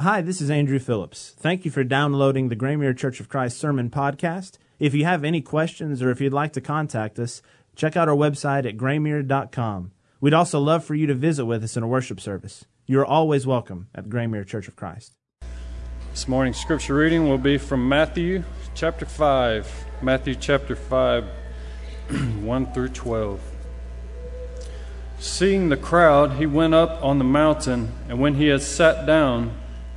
Hi, this is Andrew Phillips. Thank you for downloading the Graymere Church of Christ Sermon Podcast. If you have any questions or if you'd like to contact us, check out our website at graymere.com. We'd also love for you to visit with us in a worship service. You are always welcome at Graymere Church of Christ. This morning's scripture reading will be from Matthew chapter 5. Matthew chapter 5, 1 through 12. Seeing the crowd, he went up on the mountain, and when he had sat down,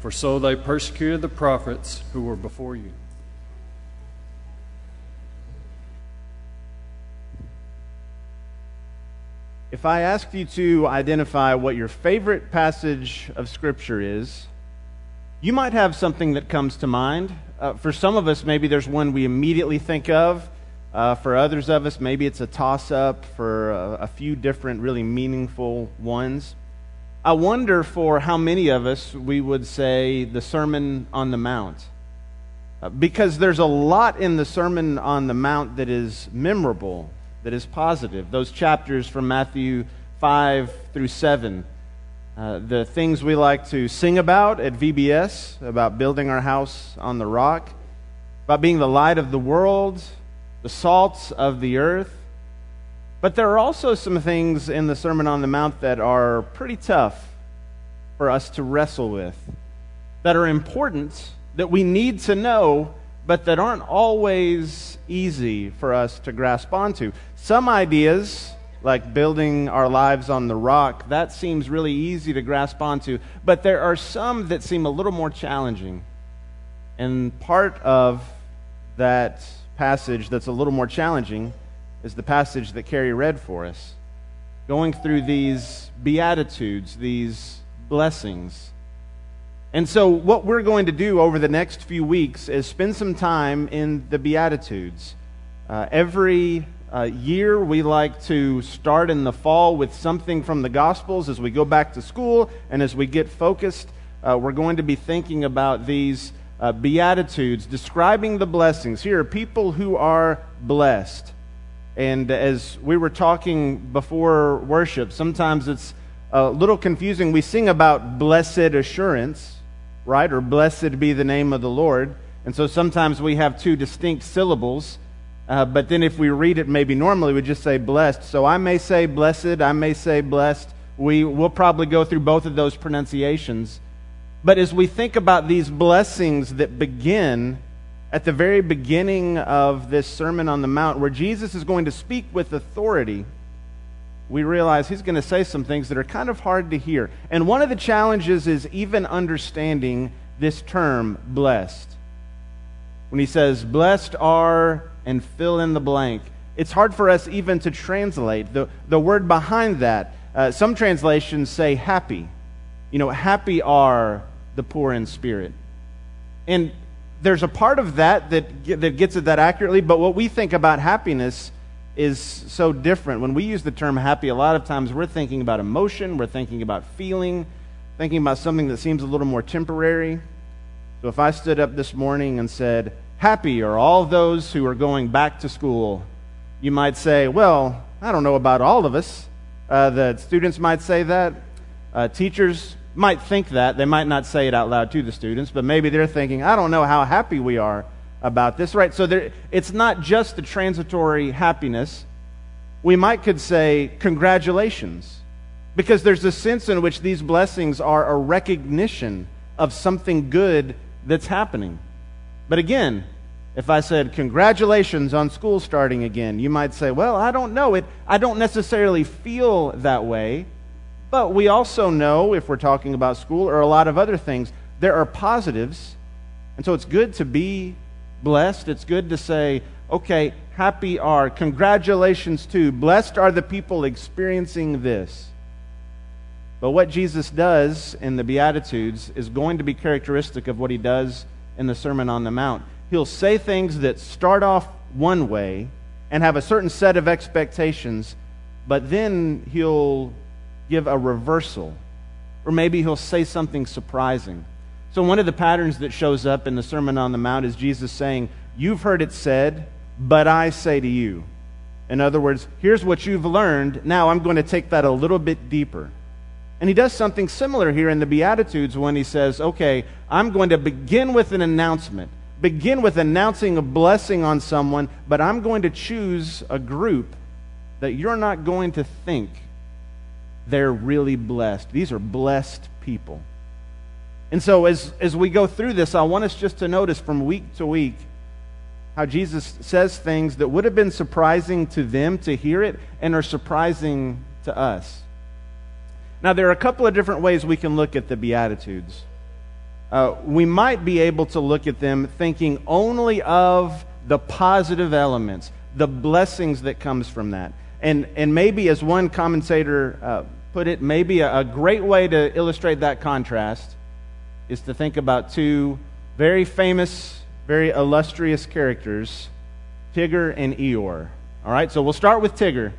For so they persecuted the prophets who were before you. If I asked you to identify what your favorite passage of Scripture is, you might have something that comes to mind. For some of us, maybe there's one we immediately think of. For others of us, maybe it's a toss-up for a few different really meaningful ones. I wonder for how many of us we would say the Sermon on the Mount, because there's a lot in the Sermon on the Mount that is memorable, that is positive. Those chapters from Matthew 5 through 7, the things we like to sing about at VBS, about building our house on the rock, about being the light of the world, the salt of the earth. But there are also some things in the Sermon on the Mount that are pretty tough for us to wrestle with, that are important, that we need to know, but that aren't always easy for us to grasp onto. Some ideas, like building our lives on the rock, that seems really easy to grasp onto, but there are some that seem a little more challenging. And part of that passage that's a little more challenging is the passage that Carrie read for us, going through these Beatitudes, these blessings. And so what we're going to do over the next few weeks is spend some time in the Beatitudes. Every year we like to start in the fall with something from the Gospels. As we go back to school and as we get focused, we're going to be thinking about these Beatitudes, describing the blessings. Here are people who are blessed. And as we were talking before worship, sometimes it's a little confusing. We sing about blessed assurance, right? Or blessed be the name of the Lord. And so sometimes we have two distinct syllables. But then if we read it maybe normally, we just say blessed. So I may say blessed, I may say blessed. We'll probably go through both of those pronunciations. But as we think about these blessings that begin at the very beginning of this Sermon on the Mount, where Jesus is going to speak with authority, we realize he's going to say some things that are kind of hard to hear. And one of the challenges is even understanding this term, blessed. When he says, blessed are, and fill in the blank, it's hard for us even to translate the word behind that. Some translations say happy. You know, happy are the poor in spirit. And there's a part of that gets at that accurately, but what we think about happiness is so different. When we use the term happy, a lot of times we're thinking about emotion, we're thinking about feeling, thinking about something that seems a little more temporary. So if I stood up this morning and said, happy are all those who are going back to school, you might say, well, I don't know about all of us. The students might say that. Teachers might think that. They might not say it out loud to the students, but maybe they're thinking, I don't know how happy we are about this, right? So it's not just the transitory happiness. We could say congratulations, because there's a sense in which these blessings are a recognition of something good that's happening. But again, If I said, congratulations on school starting again, you might say, well, I don't know it. I don't necessarily feel that way. But we also know, if we're talking about school or a lot of other things, there are positives. And so it's good to be blessed. It's good to say, okay, happy are, congratulations to, blessed are the people experiencing this. But what Jesus does in the Beatitudes is going to be characteristic of what he does in the Sermon on the Mount. He'll say things that start off one way and have a certain set of expectations, but then he'll give a reversal, or maybe he'll say something surprising. So one of the patterns that shows up in the Sermon on the Mount is Jesus saying, you've heard it said, but I say to you. In other words, here's what you've learned, now I'm going to take that a little bit deeper. And he does something similar here in the Beatitudes when he says, okay, I'm going to begin with an announcement. Begin with announcing a blessing on someone, but I'm going to choose a group that you're not going to think they're really blessed. These are blessed people. And so as we go through this, I want us just to notice from week to week how Jesus says things that would have been surprising to them to hear it and are surprising to us. Now, there are a couple of different ways we can look at the Beatitudes. We might be able to look at them thinking only of the positive elements, the blessings that comes from that. And maybe, as one commentator put it, maybe a great way to illustrate that contrast is to think about two very famous, very illustrious characters, Tigger and Eeyore. All right, so we'll start with Tigger.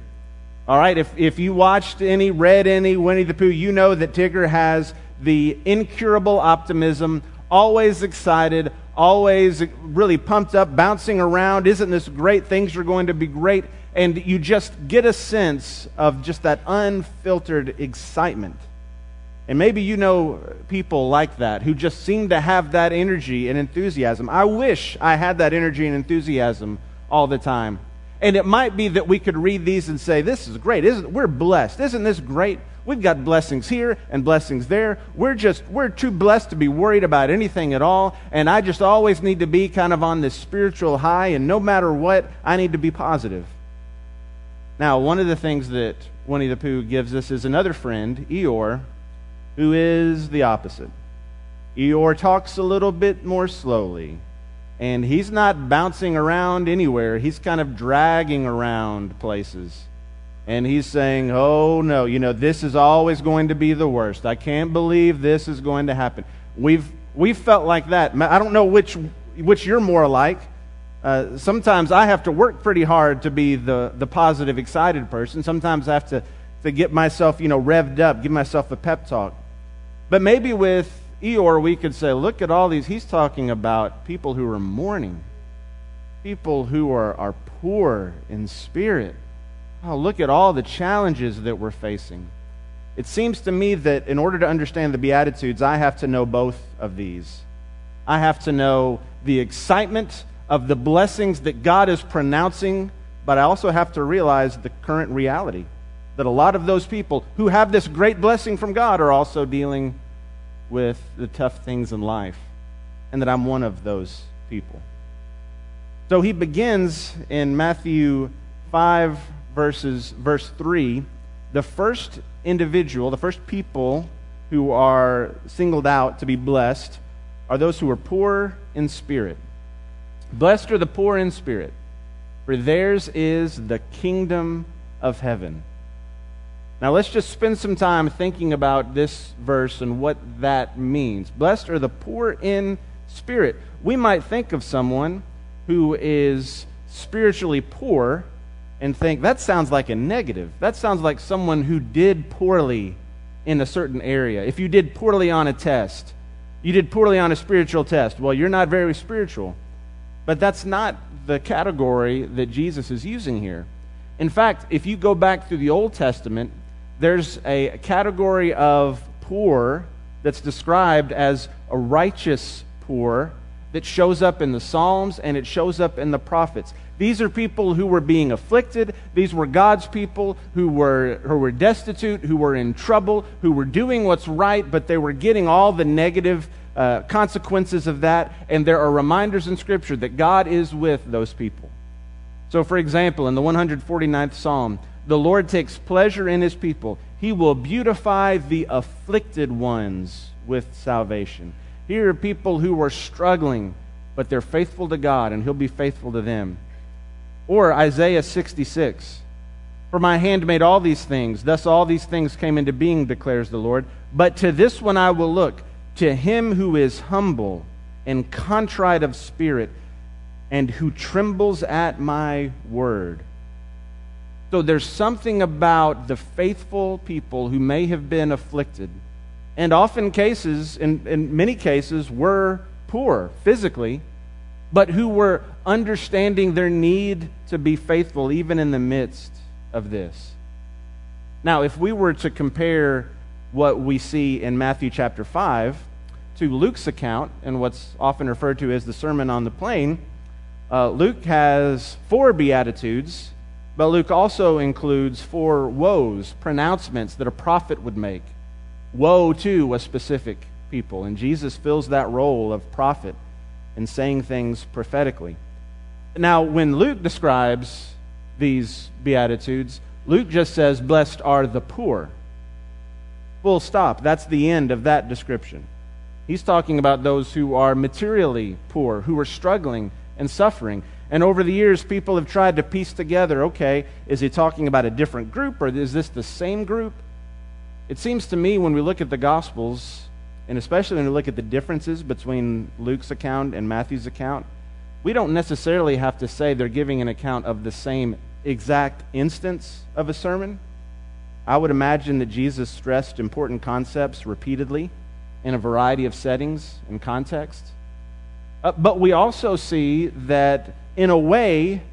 All right, if you watched any, read any Winnie the Pooh, you know that Tigger has the incurable optimism, always excited, always really pumped up, bouncing around, isn't this great, things are going to be great, and you just get a sense of just that unfiltered excitement. And maybe you know people like that who just seem to have that energy and enthusiasm. I wish I had that energy and enthusiasm all the time. And it might be that we could read these and say, this is great, we're blessed, isn't this great? We've got blessings here and blessings there. We're too blessed to be worried about anything at all. And I just always need to be kind of on this spiritual high, and no matter what, I need to be positive. Now, one of the things that Winnie the Pooh gives us is another friend, Eeyore, who is the opposite. Eeyore talks a little bit more slowly, and he's not bouncing around anywhere. He's kind of dragging around places. And he's saying, oh no, this is always going to be the worst. I can't believe this is going to happen. We've felt like that. I don't know which you're more like. Sometimes I have to work pretty hard to be the positive, excited person. Sometimes I have to get myself, revved up, give myself a pep talk. But maybe with Eeyore, we could say, look at all these. He's talking about people who are mourning, people who are poor in spirit. Oh, look at all the challenges that we're facing. It seems to me that in order to understand the Beatitudes, I have to know both of these. I have to know the excitement of the blessings that God is pronouncing, but I also have to realize the current reality, that a lot of those people who have this great blessing from God are also dealing with the tough things in life, and that I'm one of those people. So he begins in Matthew 5, verse 3, the first individual, the first people who are singled out to be blessed are those who are poor in spirit. Blessed are the poor in spirit, for theirs is the kingdom of heaven. Now let's just spend some time thinking about this verse and what that means. Blessed are the poor in spirit. We might think of someone who is spiritually poor and think, that sounds like a negative. That sounds like someone who did poorly in a certain area. If you did poorly on a test, you did poorly on a spiritual test, well, you're not very spiritual. But that's not the category that Jesus is using here. In fact, if you go back through the Old Testament, there's a category of poor that's described as a righteous poor that shows up in the Psalms and it shows up in the prophets. These are people who were being afflicted. These were God's people who were destitute, who were in trouble, who were doing what's right, but they were getting all the negative consequences of that, and there are reminders in Scripture that God is with those people. So, for example, in the 149th Psalm, the Lord takes pleasure in his people. He will beautify the afflicted ones with salvation. Here are people who are struggling, but they're faithful to God, and he'll be faithful to them. Or Isaiah 66, "For my hand made all these things, thus all these things came into being, declares the Lord. But to this one I will look, to him who is humble and contrite of spirit, and who trembles at my word." So there's something about the faithful people who may have been afflicted, and often cases, in many cases, were poor physically, but who were understanding their need to be faithful even in the midst of this. Now, if we were to compare what we see in Matthew chapter 5 to Luke's account, and what's often referred to as the Sermon on the Plain, Luke has 4 Beatitudes, but Luke also includes 4 woes, pronouncements that a prophet would make. Woe to a specific people, and Jesus fills that role of prophet in saying things prophetically. Now, when Luke describes these Beatitudes, Luke just says, "Blessed are the poor." Full stop. That's the end of that description. He's talking about those who are materially poor, who are struggling and suffering. And over the years, people have tried to piece together, okay, is he talking about a different group, or is this the same group? It seems to me, when we look at the Gospels, and especially when we look at the differences between Luke's account and Matthew's account, we don't necessarily have to say they're giving an account of the same exact instance of a sermon. I would imagine that Jesus stressed important concepts repeatedly in a variety of settings and contexts. But we also see that, in a way,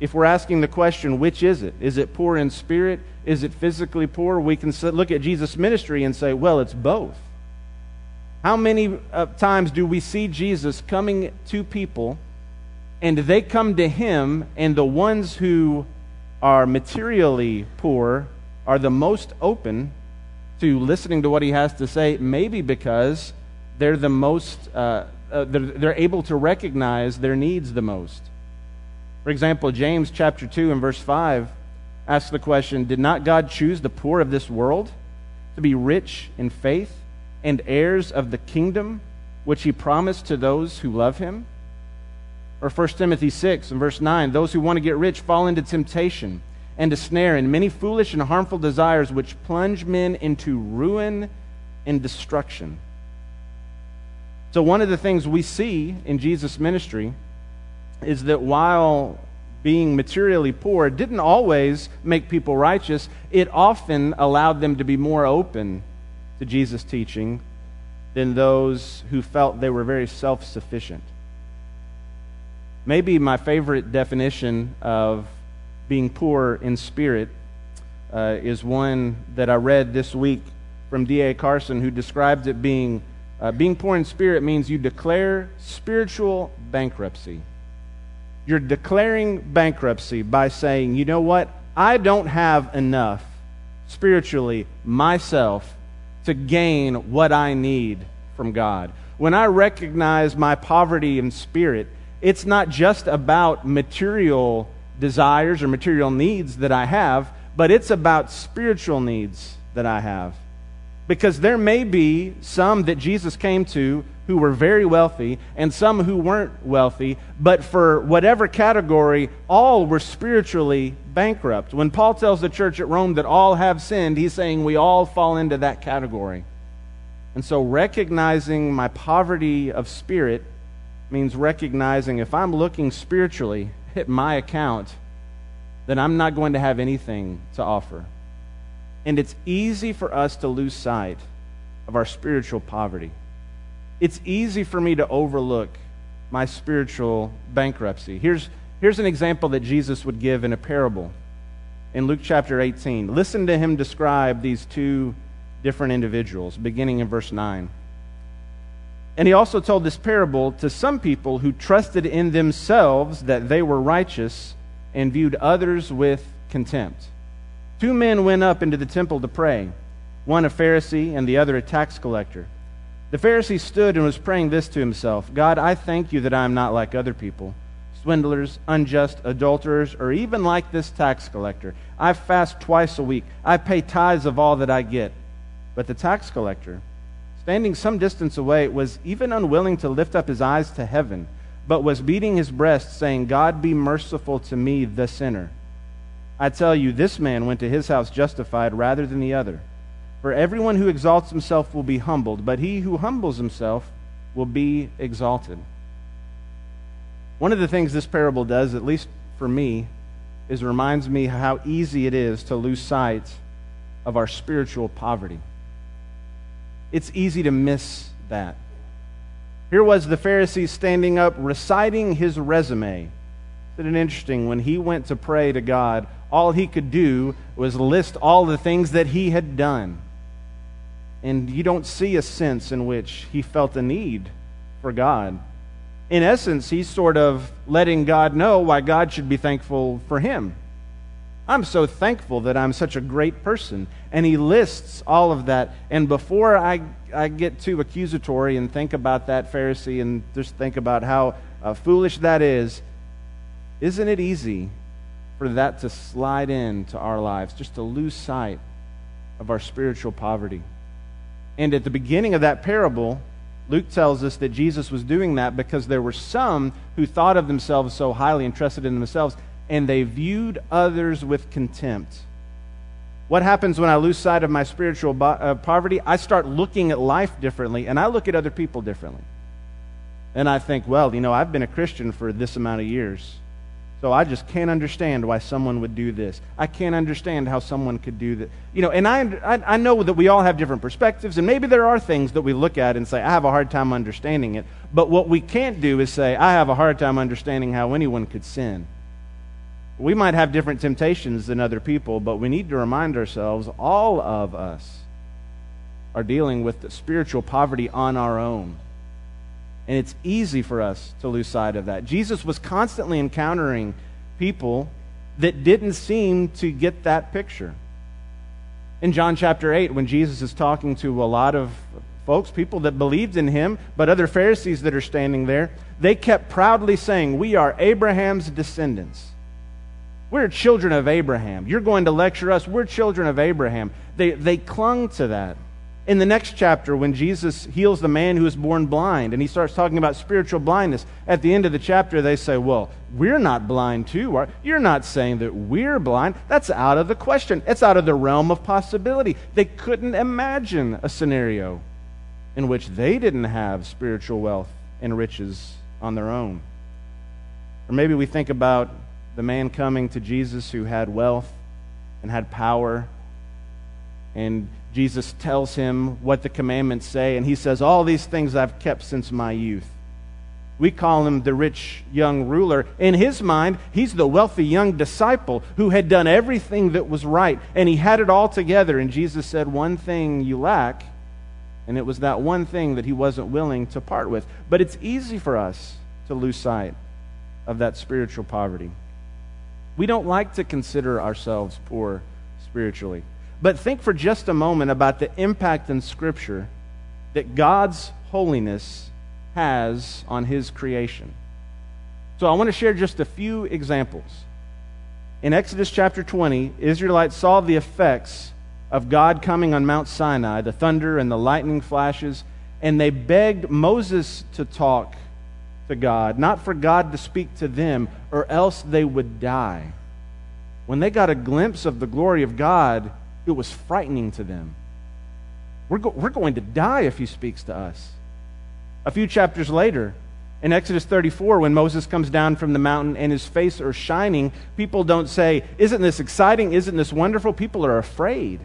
if we're asking the question, which is it? Is it poor in spirit? Is it physically poor? We can look at Jesus' ministry and say, well, it's both. How many times do we see Jesus coming to people, and they come to him, and the ones who are materially poor are the most open to listening to what he has to say, maybe because they're the most... they're able to recognize their needs the most. For example, James chapter 2 and verse 5 asks the question, "Did not God choose the poor of this world to be rich in faith and heirs of the kingdom which he promised to those who love him?" Or 1 Timothy 6 and verse 9, "Those who want to get rich fall into temptation and a snare and many foolish and harmful desires which plunge men into ruin and destruction." So one of the things we see in Jesus' ministry is that while being materially poor didn't always make people righteous, it often allowed them to be more open to Jesus' teaching than those who felt they were very self-sufficient. Maybe my favorite definition of being poor in spirit is one that I read this week from D.A. Carson, who described it being poor in spirit means you declare spiritual bankruptcy. You're declaring bankruptcy by saying, you know what? I don't have enough spiritually myself to gain what I need from God. When I recognize my poverty in spirit, it's not just about material desires or material needs that I have, but it's about spiritual needs that I have. Because there may be some that Jesus came to who were very wealthy and some who weren't wealthy, but for whatever category, all were spiritually bankrupt. When Paul tells the church at Rome that all have sinned, he's saying we all fall into that category. And so recognizing my poverty of spirit means recognizing if I'm looking spiritually at my account, then I'm not going to have anything to offer. And it's easy for us to lose sight of our spiritual poverty. It's easy for me to overlook my spiritual bankruptcy. Here's an example that Jesus would give in a parable in Luke chapter 18. Listen to him describe these two different individuals, beginning in verse 9. "And he also told this parable to some people who trusted in themselves that they were righteous and viewed others with contempt. 2 men went up into the temple to pray, one a Pharisee and the other a tax collector. The Pharisee stood and was praying this to himself: God, I thank you that I am not like other people, swindlers, unjust, adulterers, or even like this tax collector. I fast twice a week. I pay tithes of all that I get. But the tax collector, standing some distance away, was even unwilling to lift up his eyes to heaven, but was beating his breast, saying, God, be merciful to me, the sinner. I tell you, this man went to his house justified rather than the other. For everyone who exalts himself will be humbled, but he who humbles himself will be exalted. One of the things this parable does, at least for me, is it reminds me how easy it is to lose sight of our spiritual poverty. It's easy to miss that. Here was the Pharisee standing up, reciting his resume. Isn't it interesting? When he went to pray to God, all he could do was list all the things that he had done. And you don't see a sense in which he felt a need for God. In essence, he's sort of letting God know why God should be thankful for him. I'm so thankful that I'm such a great person. And he lists all of that. And before I get too accusatory and think about that Pharisee and just think about how foolish that is, isn't it easy for that to slide into our lives, just to lose sight of our spiritual poverty? And at the beginning of that parable, Luke tells us that Jesus was doing that because there were some who thought of themselves so highly and trusted in themselves, and they viewed others with contempt. What happens when I lose sight of my spiritual poverty? I start looking at life differently, and I look at other people differently. And I think, well, I've been a Christian for this amount of years, so I just can't understand why someone would do this. I can't understand how someone could do that. And I know that we all have different perspectives, and maybe there are things that we look at and say, I have a hard time understanding it. But what we can't do is say, I have a hard time understanding how anyone could sin. We might have different temptations than other people, but we need to remind ourselves, all of us are dealing with the spiritual poverty on our own. And it's easy for us to lose sight of that. Jesus was constantly encountering people that didn't seem to get that picture. In John chapter 8, when Jesus is talking to a lot of folks, people that believed in him, but other Pharisees that are standing there, they kept proudly saying, we are Abraham's descendants. We're children of Abraham. You're going to lecture us. We're children of Abraham. They clung to that. In the next chapter, when Jesus heals the man who is born blind, and he starts talking about spiritual blindness, at the end of the chapter, they say, well, we're not blind too, are you? You're not saying that we're blind. That's out of the question. It's out of the realm of possibility. They couldn't imagine a scenario in which they didn't have spiritual wealth and riches on their own. Or maybe we think about the man coming to Jesus who had wealth and had power, and Jesus tells him what the commandments say, and he says, all these things I've kept since my youth. We call him the rich young ruler. In his mind, he's the wealthy young disciple who had done everything that was right, and he had it all together. And Jesus said, one thing you lack, and it was that one thing that he wasn't willing to part with. But it's easy for us to lose sight of that spiritual poverty. We don't like to consider ourselves poor spiritually. But think for just a moment about the impact in Scripture that God's holiness has on His creation. So I want to share just a few examples. In Exodus chapter 20, Israelites saw the effects of God coming on Mount Sinai, the thunder and the lightning flashes, and they begged Moses to talk to God, not for God to speak to them, or else they would die. When they got a glimpse of the glory of God, it was frightening to them. We're going to die if he speaks to us. A few chapters later, in Exodus 34, when Moses comes down from the mountain and his face are shining, people don't say, isn't this exciting? Isn't this wonderful? People are afraid.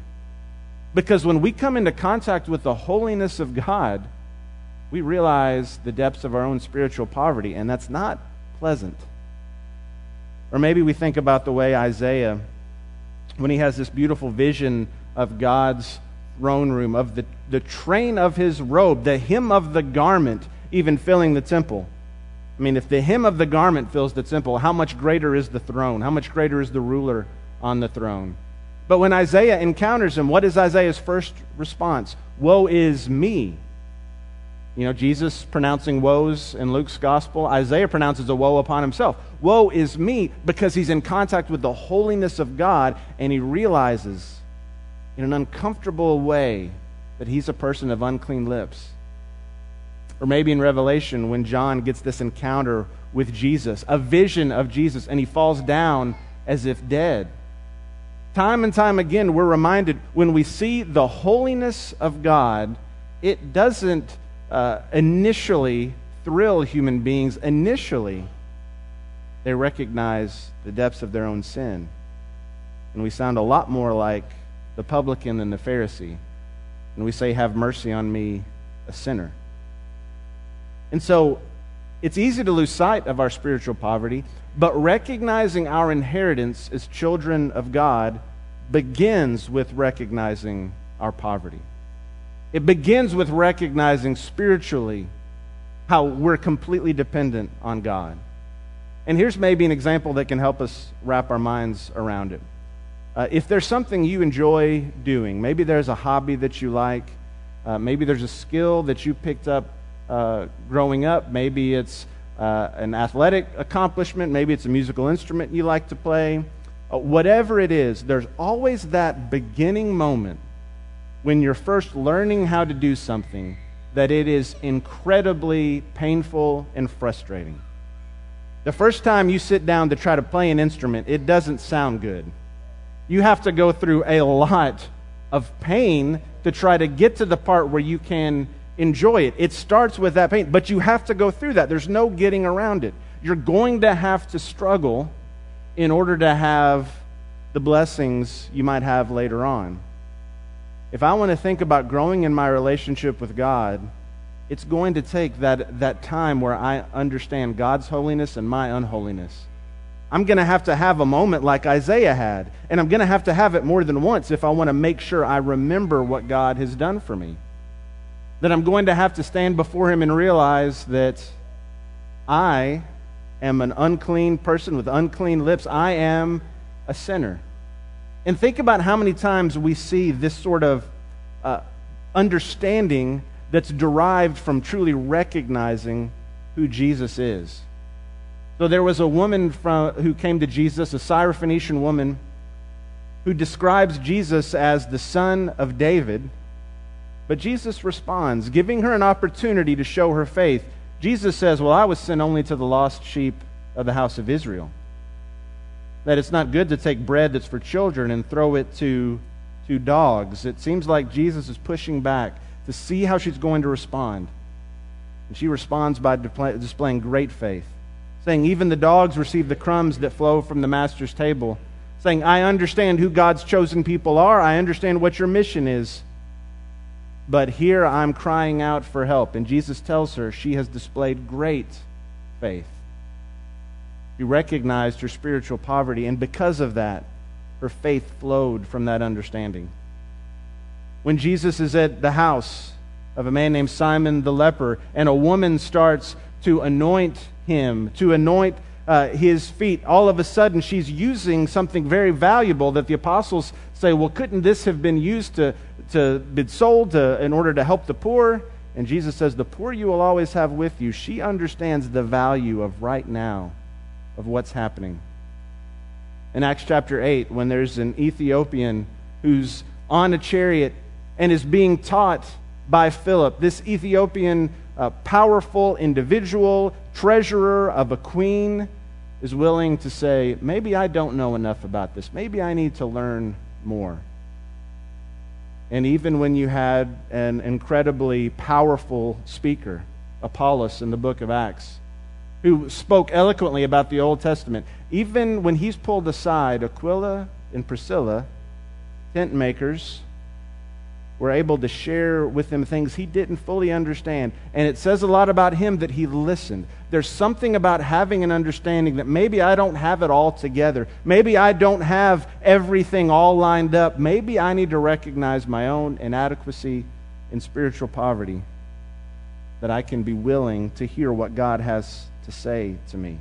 Because when we come into contact with the holiness of God, we realize the depths of our own spiritual poverty, and that's not pleasant. Or maybe we think about the way Isaiah, when he has this beautiful vision of God's throne room, of the train of his robe, the hem of the garment, even filling the temple. I mean, if the hem of the garment fills the temple, how much greater is the throne? How much greater is the ruler on the throne? But when Isaiah encounters him, what is Isaiah's first response? Woe is me. You know, Jesus pronouncing woes in Luke's gospel. Isaiah pronounces a woe upon himself. Woe is me, because he's in contact with the holiness of God, and he realizes in an uncomfortable way that he's a person of unclean lips. Or maybe in Revelation, when John gets this encounter with Jesus, a vision of Jesus, and he falls down as if dead. Time and time again, we're reminded when we see the holiness of God, it doesn't initially thrill human beings. Initially, they recognize the depths of their own sin. And we sound a lot more like the publican than the Pharisee. And we say, "Have mercy on me, a sinner." And so it's easy to lose sight of our spiritual poverty, but recognizing our inheritance as children of God begins with recognizing our poverty. It begins with recognizing spiritually how we're completely dependent on God. And here's maybe an example that can help us wrap our minds around it. If there's something you enjoy doing, maybe there's a hobby that you like, maybe there's a skill that you picked up growing up, maybe it's an athletic accomplishment, maybe it's a musical instrument you like to play, whatever it is, there's always that beginning moment when you're first learning how to do something that it is incredibly painful and frustrating. The first time you sit down to try to play an instrument, it doesn't sound good. You have to go through a lot of pain to try to get to the part where you can enjoy it. It starts with that pain, but you have to go through that. There's no getting around it. You're going to have to struggle in order to have the blessings you might have later on. If I want to think about growing in my relationship with God, it's going to take that time where I understand God's holiness and my unholiness. I'm going to have a moment like Isaiah had, and I'm going to have it more than once if I want to make sure I remember what God has done for me. That I'm going to have to stand before him and realize that I am an unclean person with unclean lips. I am a sinner. And think about how many times we see this sort of understanding that's derived from truly recognizing who Jesus is. So there was a woman who came to Jesus, a Syrophoenician woman, who describes Jesus as the son of David. But Jesus responds, giving her an opportunity to show her faith. Jesus says, "Well, I was sent only to the lost sheep of the house of Israel." That it's not good to take bread that's for children and throw it to dogs. It seems like Jesus is pushing back to see how she's going to respond. And she responds by displaying great faith, saying, "Even the dogs receive the crumbs that flow from the master's table," saying, "I understand who God's chosen people are. I understand what your mission is. But here I'm crying out for help." And Jesus tells her she has displayed great faith. She recognized her spiritual poverty, and because of that, her faith flowed from that understanding. When Jesus is at the house of a man named Simon the leper, and a woman starts to anoint him, to anoint his feet, all of a sudden she's using something very valuable that the apostles say, "Well, couldn't this have been used to be sold in order to help the poor?" And Jesus says, "The poor you will always have with you." She understands the value of right now, of what's happening. In Acts chapter 8, when there's an Ethiopian who's on a chariot and is being taught by Philip, this Ethiopian, powerful individual, treasurer of a queen, is willing to say, "Maybe I don't know enough about this. Maybe I need to learn more." And even when you had an incredibly powerful speaker, Apollos in the book of Acts, who spoke eloquently about the Old Testament, even when he's pulled aside, Aquila and Priscilla, tent makers, were able to share with him things he didn't fully understand. And it says a lot about him that he listened. There's something about having an understanding that maybe I don't have it all together. Maybe I don't have everything all lined up. Maybe I need to recognize my own inadequacy and spiritual poverty, that I can be willing to hear what God has to say to me.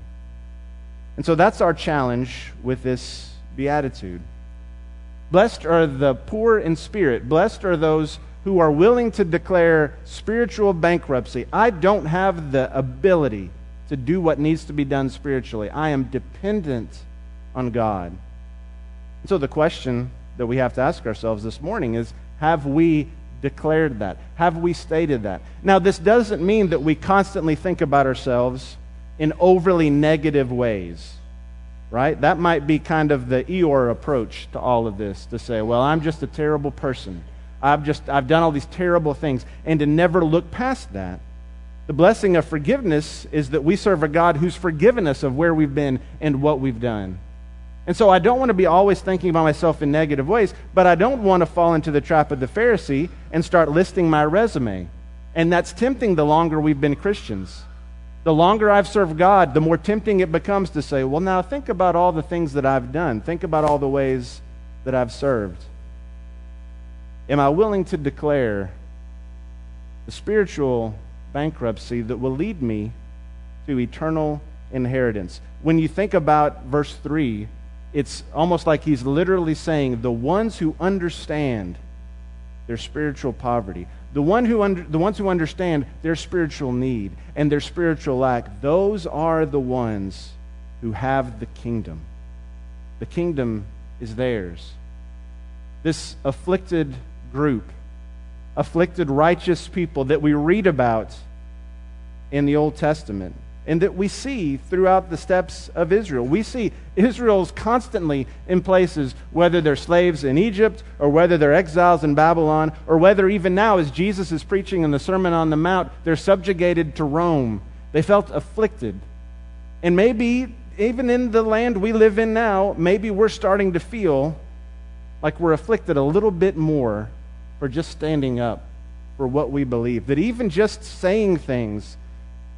And so that's our challenge with this beatitude. Blessed are the poor in spirit. Blessed are those who are willing to declare spiritual bankruptcy. I don't have the ability to do what needs to be done spiritually. I am dependent on God. And so the question that we have to ask ourselves this morning is, have we declared that? Have we stated that? Now, this doesn't mean that we constantly think about ourselves in overly negative ways, right? That might be kind of the Eeyore approach to all of this, to say, well, I'm just a terrible person. I've done all these terrible things, and to never look past that. The blessing of forgiveness is that we serve a God who's forgiven us of where we've been and what we've done. And so I don't want to be always thinking about myself in negative ways, but I don't want to fall into the trap of the Pharisee and start listing my resume. And that's tempting the longer we've been Christians. The longer I've served God, the more tempting it becomes to say, well, now think about all the things that I've done. Think about all the ways that I've served. Am I willing to declare the spiritual bankruptcy that will lead me to eternal inheritance? When you think about verse 3, it's almost like he's literally saying, the ones who understand their spiritual poverty, the ones who understand their spiritual need and their spiritual lack, those are the ones who have the kingdom. The kingdom is theirs. This afflicted group, afflicted righteous people that we read about in the Old Testament and that we see throughout the steps of Israel. We see Israel's constantly in places, whether they're slaves in Egypt or whether they're exiles in Babylon, or whether even now, as Jesus is preaching in the Sermon on the Mount, they're subjugated to Rome. They felt afflicted. And maybe even in the land we live in now, maybe we're starting to feel like we're afflicted a little bit more for just standing up for what we believe. That even just saying things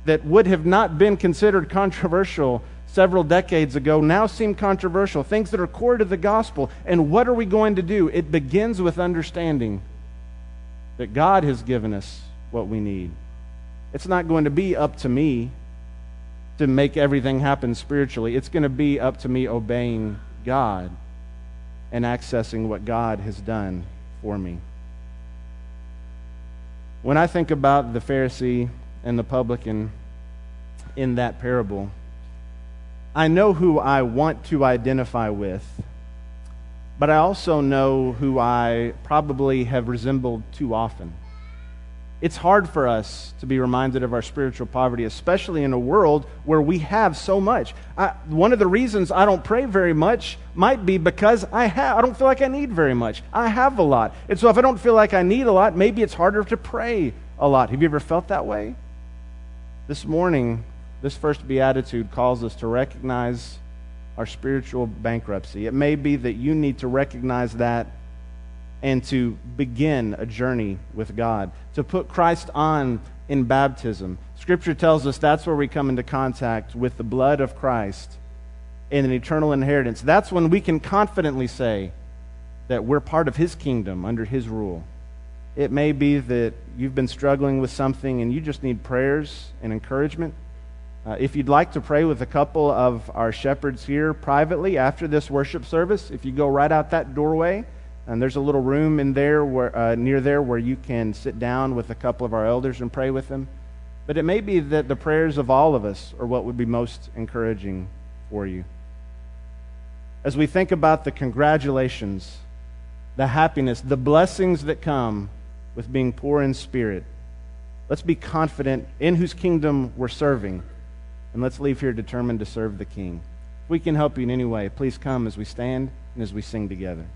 that would have not been considered controversial several decades ago now seem controversial, things that are core to the gospel. And what are we going to do? It begins with understanding that God has given us what we need. It's not going to be up to me to make everything happen spiritually. It's going to be up to me obeying God and accessing what God has done for me. When I think about the Pharisee and the publican in that parable, I know who I want to identify with, but I also know who I probably have resembled too often. It's hard for us to be reminded of our spiritual poverty, especially in a world where we have so much. One of the reasons I don't pray very much might be because I don't feel like I need very much. I have a lot. And so if I don't feel like I need a lot, maybe it's harder to pray a lot. Have you ever felt that way? This morning, this first Beatitude calls us to recognize our spiritual bankruptcy. It may be that you need to recognize that and to begin a journey with God, to put Christ on in baptism. Scripture tells us that's where we come into contact with the blood of Christ and an eternal inheritance. That's when we can confidently say that we're part of His kingdom under His rule. It may be that you've been struggling with something and you just need prayers and encouragement. If you'd like to pray with a couple of our shepherds here privately after this worship service, if you go right out that doorway, and there's a little room in there where, near there where you can sit down with a couple of our elders and pray with them. But it may be that the prayers of all of us are what would be most encouraging for you. As we think about the congratulations, the happiness, the blessings that come with being poor in spirit, let's be confident in whose kingdom we're serving, and let's leave here determined to serve the King. If we can help you in any way, please come as we stand and as we sing together.